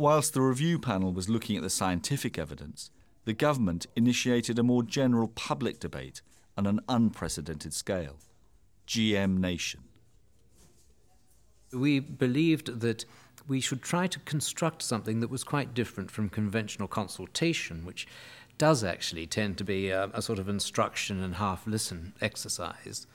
Whilst the review panel was looking at the scientific evidence, the government initiated a more general public debate on an unprecedented scale, GM Nation. We believed that we should try to construct something that was quite different from conventional consultation, which does actually tend to be a sort of instruction and half-listen exercise,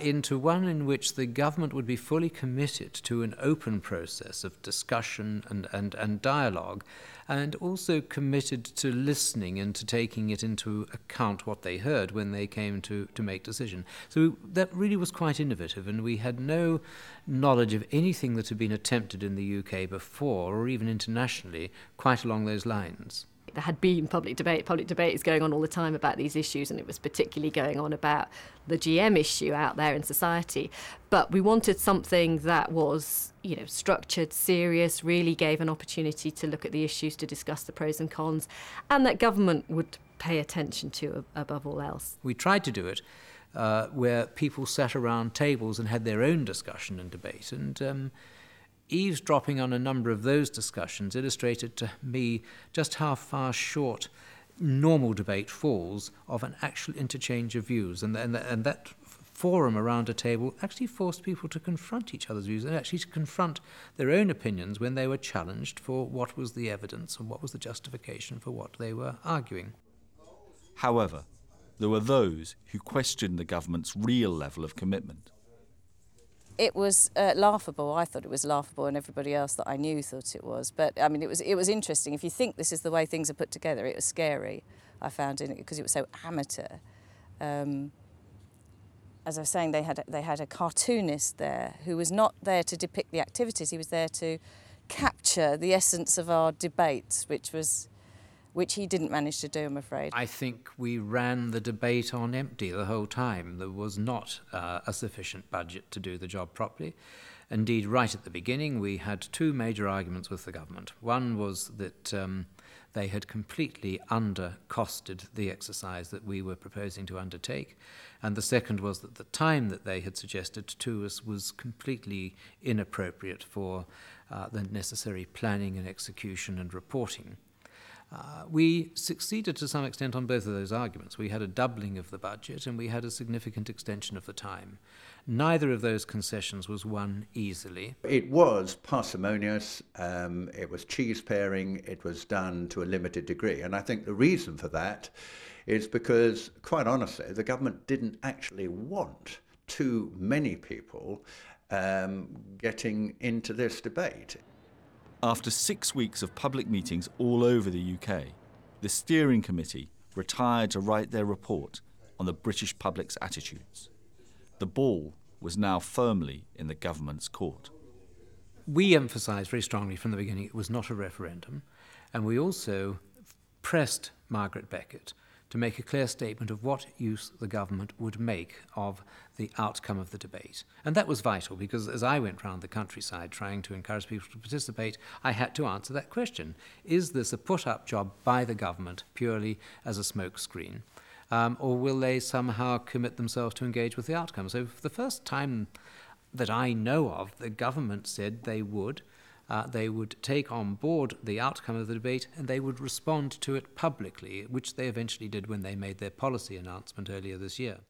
into one in which the government would be fully committed to an open process of discussion and dialogue, and also committed to listening and to taking it into account what they heard when they came to make decision. So that really was quite innovative, and we had no knowledge of anything that had been attempted in the UK before, or even internationally, quite along those lines. There had been public debate. Public debate is going on all the time about these issues, and it was particularly going on about the GM issue out there in society. But we wanted something that was, structured, serious, really gave an opportunity to look at the issues, to discuss the pros and cons, and that government would pay attention to above all else. We tried to do it where people sat around tables and had their own discussion and debate, and eavesdropping on a number of those discussions illustrated to me just how far short normal debate falls of an actual interchange of views. And that forum around a table actually forced people to confront each other's views and actually to confront their own opinions when they were challenged for what was the evidence and what was the justification for what they were arguing. However, there were those who questioned the government's real level of commitment. It was laughable. I thought it was laughable, and everybody else that I knew thought it was. But, I mean, it was interesting. If you think this is the way things are put together, it was scary, I found, in it, because it was so amateur. As I was saying, they had a cartoonist there who was not there to depict the activities. He was there to capture the essence of our debates, which he didn't manage to do, I'm afraid. I think we ran the debate on empty the whole time. There was not a sufficient budget to do the job properly. Indeed, right at the beginning, we had two major arguments with the government. One was that they had completely under-costed the exercise that we were proposing to undertake, and the second was that the time that they had suggested to us was completely inappropriate for the necessary planning and execution and reporting. We succeeded to some extent on both of those arguments. We had a doubling of the budget and we had a significant extension of the time. Neither of those concessions was won easily. It was parsimonious, it was cheese paring, it was done to a limited degree. And I think the reason for that is because, quite honestly, the government didn't actually want too many people getting into this debate. After 6 weeks of public meetings all over the UK, the steering committee retired to write their report on the British public's attitudes. The ball was now firmly in the government's court. We emphasised very strongly from the beginning it was not a referendum, and we also pressed Margaret Beckett to make a clear statement of what use the government would make of the outcome of the debate. And that was vital, because as I went round the countryside trying to encourage people to participate, I had to answer that question. Is this a put-up job by the government purely as a smokescreen? Or will they somehow commit themselves to engage with the outcome? So for the first time that I know of, the government said they would take on board the outcome of the debate and they would respond to it publicly, which they eventually did when they made their policy announcement earlier this year.